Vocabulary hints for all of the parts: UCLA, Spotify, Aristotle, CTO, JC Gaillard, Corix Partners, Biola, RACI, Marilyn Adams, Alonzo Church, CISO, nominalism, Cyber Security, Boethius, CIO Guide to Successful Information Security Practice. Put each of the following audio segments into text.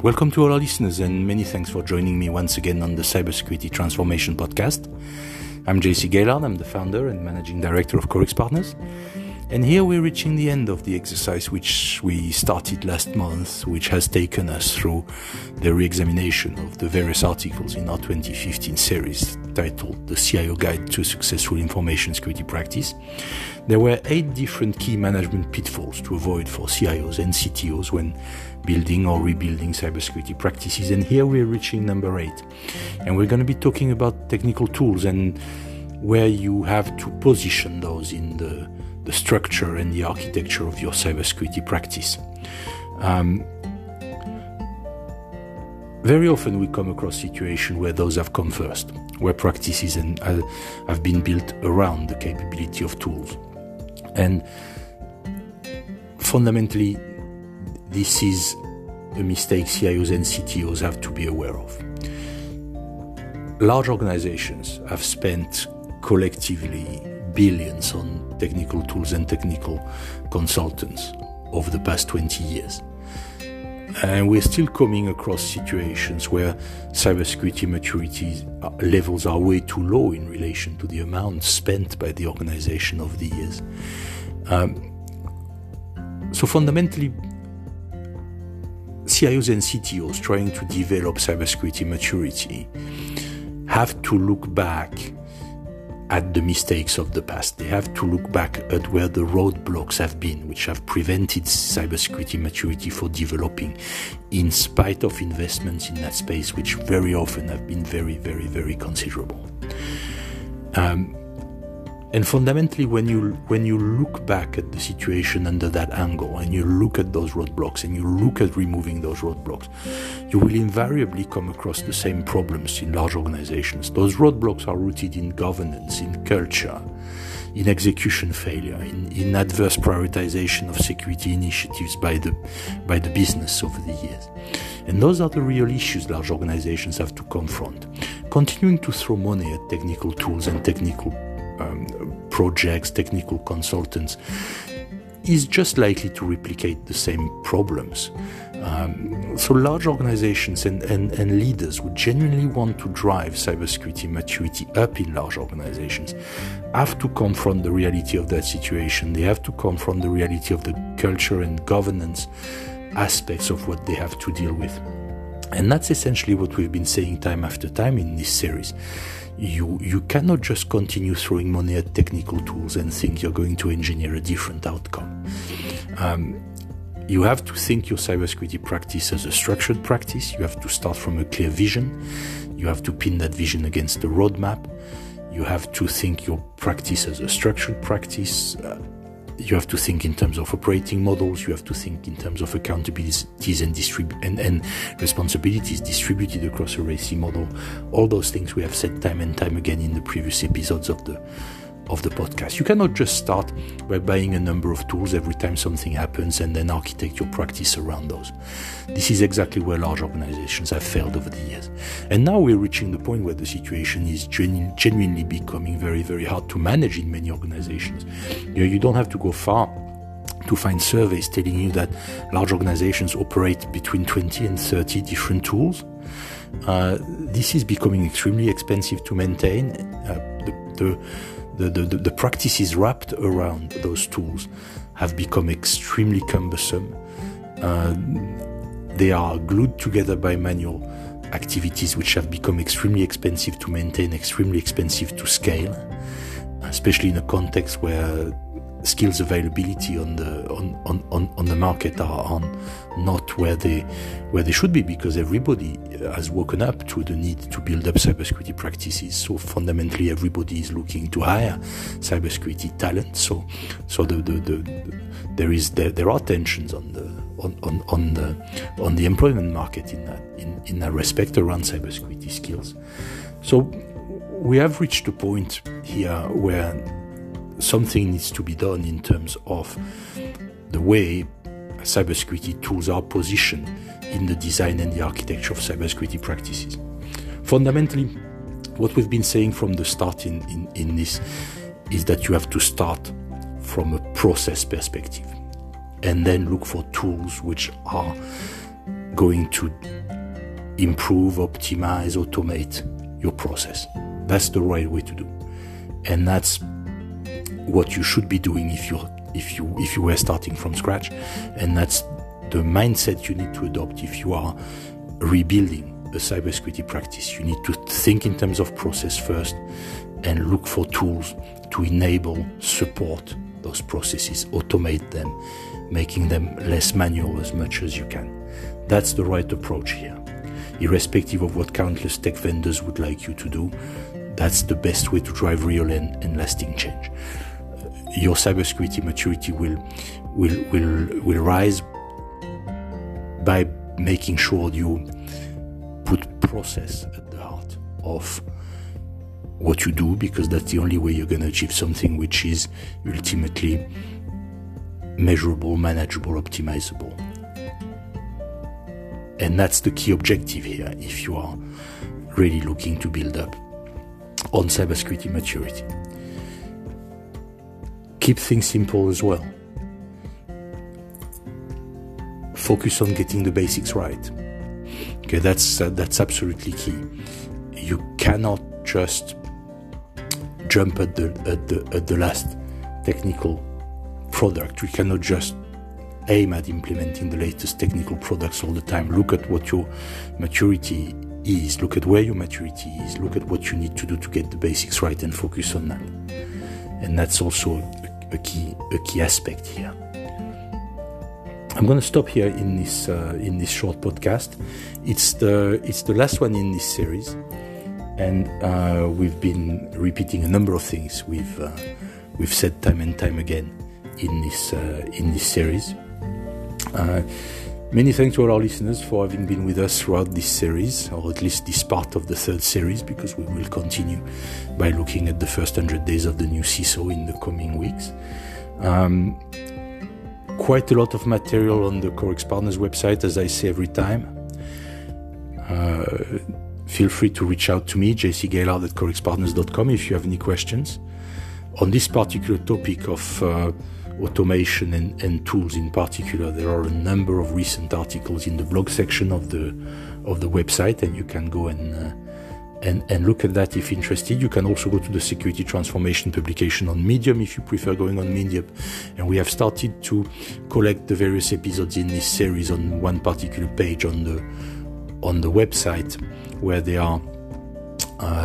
Welcome to all our listeners, and many thanks for joining me once again on the Cybersecurity Transformation Podcast. I'm JC Gaillard, I'm the founder and managing director of Corix Partners. And here we're reaching the end of the exercise which we started last month, which has taken us through the re-examination of the various articles in our 2015 series titled The CIO Guide to Successful Information Security Practice. There were 8 different key management pitfalls to avoid for CIOs and CTOs when building or rebuilding cybersecurity practices, and here we're reaching number 8. And we're going to be talking about technical tools and where you have to position those in the structure and the architecture of your cybersecurity practice. Very often we come across situations where those have come first, where practices have been built around the capability of tools. And fundamentally, this is a mistake CIOs and CTOs have to be aware of. Large organizations have spent collectively billions on technical tools and technical consultants over the past 20 years. And we're still coming across situations where cybersecurity maturity levels are way too low in relation to the amount spent by the organization over the years. So fundamentally, CIOs and CTOs trying to develop cybersecurity maturity have to look back at the mistakes of the past. They have to look back at where the roadblocks have been, which have prevented cybersecurity maturity from developing in spite of investments in that space, which very often have been very, very, very considerable. And fundamentally, when you look back at the situation under that angle, and you look at those roadblocks, and you look at removing those roadblocks, you will invariably come across the same problems in large organizations. Those roadblocks are rooted in governance, in culture, in execution failure, in adverse prioritization of security initiatives by the business over the years. And those are the real issues large organizations have to confront. Continuing to throw money at technical tools and technical projects, technical consultants, is just likely to replicate the same problems. So large organizations and leaders who genuinely want to drive cybersecurity maturity up in large organizations have to confront the reality of that situation. They have to confront the reality of the culture and governance aspects of what they have to deal with. And that's essentially what we've been saying time after time in this series. You cannot just continue throwing money at technical tools and think you're going to engineer a different outcome. You have to think your cybersecurity practice as a structured practice. You have to start from a clear vision. You have to pin that vision against the roadmap. You have to think your practice as a structured practice. You have to think in terms of operating models. You have to think in terms of accountabilities and responsibilities distributed across a RACI model. All those things we have said time and time again in the previous episodes of the podcast. You cannot just start by buying a number of tools every time something happens and then architect your practice around those. This is exactly where large organizations have failed over the years. And now we're reaching the point where the situation is genuinely becoming very, very hard to manage in many organizations. You don't have to go far to find surveys telling you that large organizations operate between 20 and 30 different tools. This is becoming extremely expensive to maintain. The practices wrapped around those tools have become extremely cumbersome. They are glued together by manual activities which have become extremely expensive to maintain, extremely expensive to scale, especially in a context where skills availability on the market are not where they should be, because everybody has woken up to the need to build up cybersecurity practices. So fundamentally, everybody is looking to hire cybersecurity talent. So there are tensions on the employment market in that respect around cybersecurity skills. So we have reached a point here where something needs to be done in terms of the way cybersecurity tools are positioned in the design and the architecture of cybersecurity practices. Fundamentally, what we've been saying from the start in this is that you have to start from a process perspective and then look for tools which are going to improve, optimize, automate your process. That's the right way to do. And that's what you should be doing if you were starting from scratch. And that's the mindset you need to adopt if you are rebuilding a cybersecurity practice. You need to think in terms of process first and look for tools to enable, support those processes, automate them, making them less manual as much as you can. That's the right approach here. Irrespective of what countless tech vendors would like you to do, that's the best way to drive real and lasting change. Your cybersecurity maturity will rise by making sure you put process at the heart of what you do, because that's the only way you're going to achieve something which is ultimately measurable, manageable, optimizable. And that's the key objective here if you are really looking to build up on cybersecurity maturity. Keep things simple as well. Focus on getting the basics right. Okay, that's absolutely key. You cannot just jump at the last technical product. You cannot just aim at implementing the latest technical products all the time. Look at what your maturity is. Look at where your maturity is. Look at what you need to do to get the basics right and focus on that. And that's also a key aspect here. I'm going to stop here in this short podcast. It's the last one in this series, and we've been repeating a number of things we've said time and time again in this series. Many thanks to all our listeners for having been with us throughout this series, or at least this part of the third series, because we will continue by looking at the first 100 days of the new CISO in the coming weeks. Quite a lot of material on the Corix Partners website, as I say every time. Feel free to reach out to me, jcgaillard@corixpartners.com, if you have any questions on this particular topic of automation and tools in particular. There are a number of recent articles in the blog section of the website, and you can go and look at that if interested. You can also go to the Security Transformation publication on Medium if you prefer going on Medium. And we have started to collect the various episodes in this series on one particular page on the website, where they are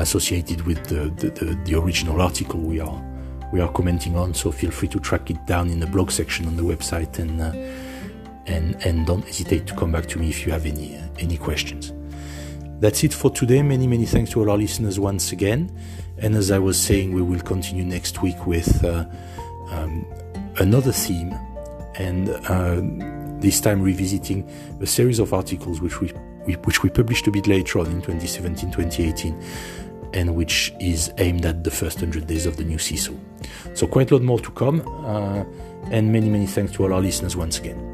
associated with the original article we are commenting on. So feel free to track it down in the blog section on the website, and don't hesitate to come back to me if you have any questions. That's it for today. Many thanks to all our listeners once again. And as I was saying, we will continue next week with another theme, and this time revisiting a series of articles which we published a bit later on in 2017-2018, and which is aimed at the first 100 days of the new CISO. So quite a lot more to come, and many thanks to all our listeners once again.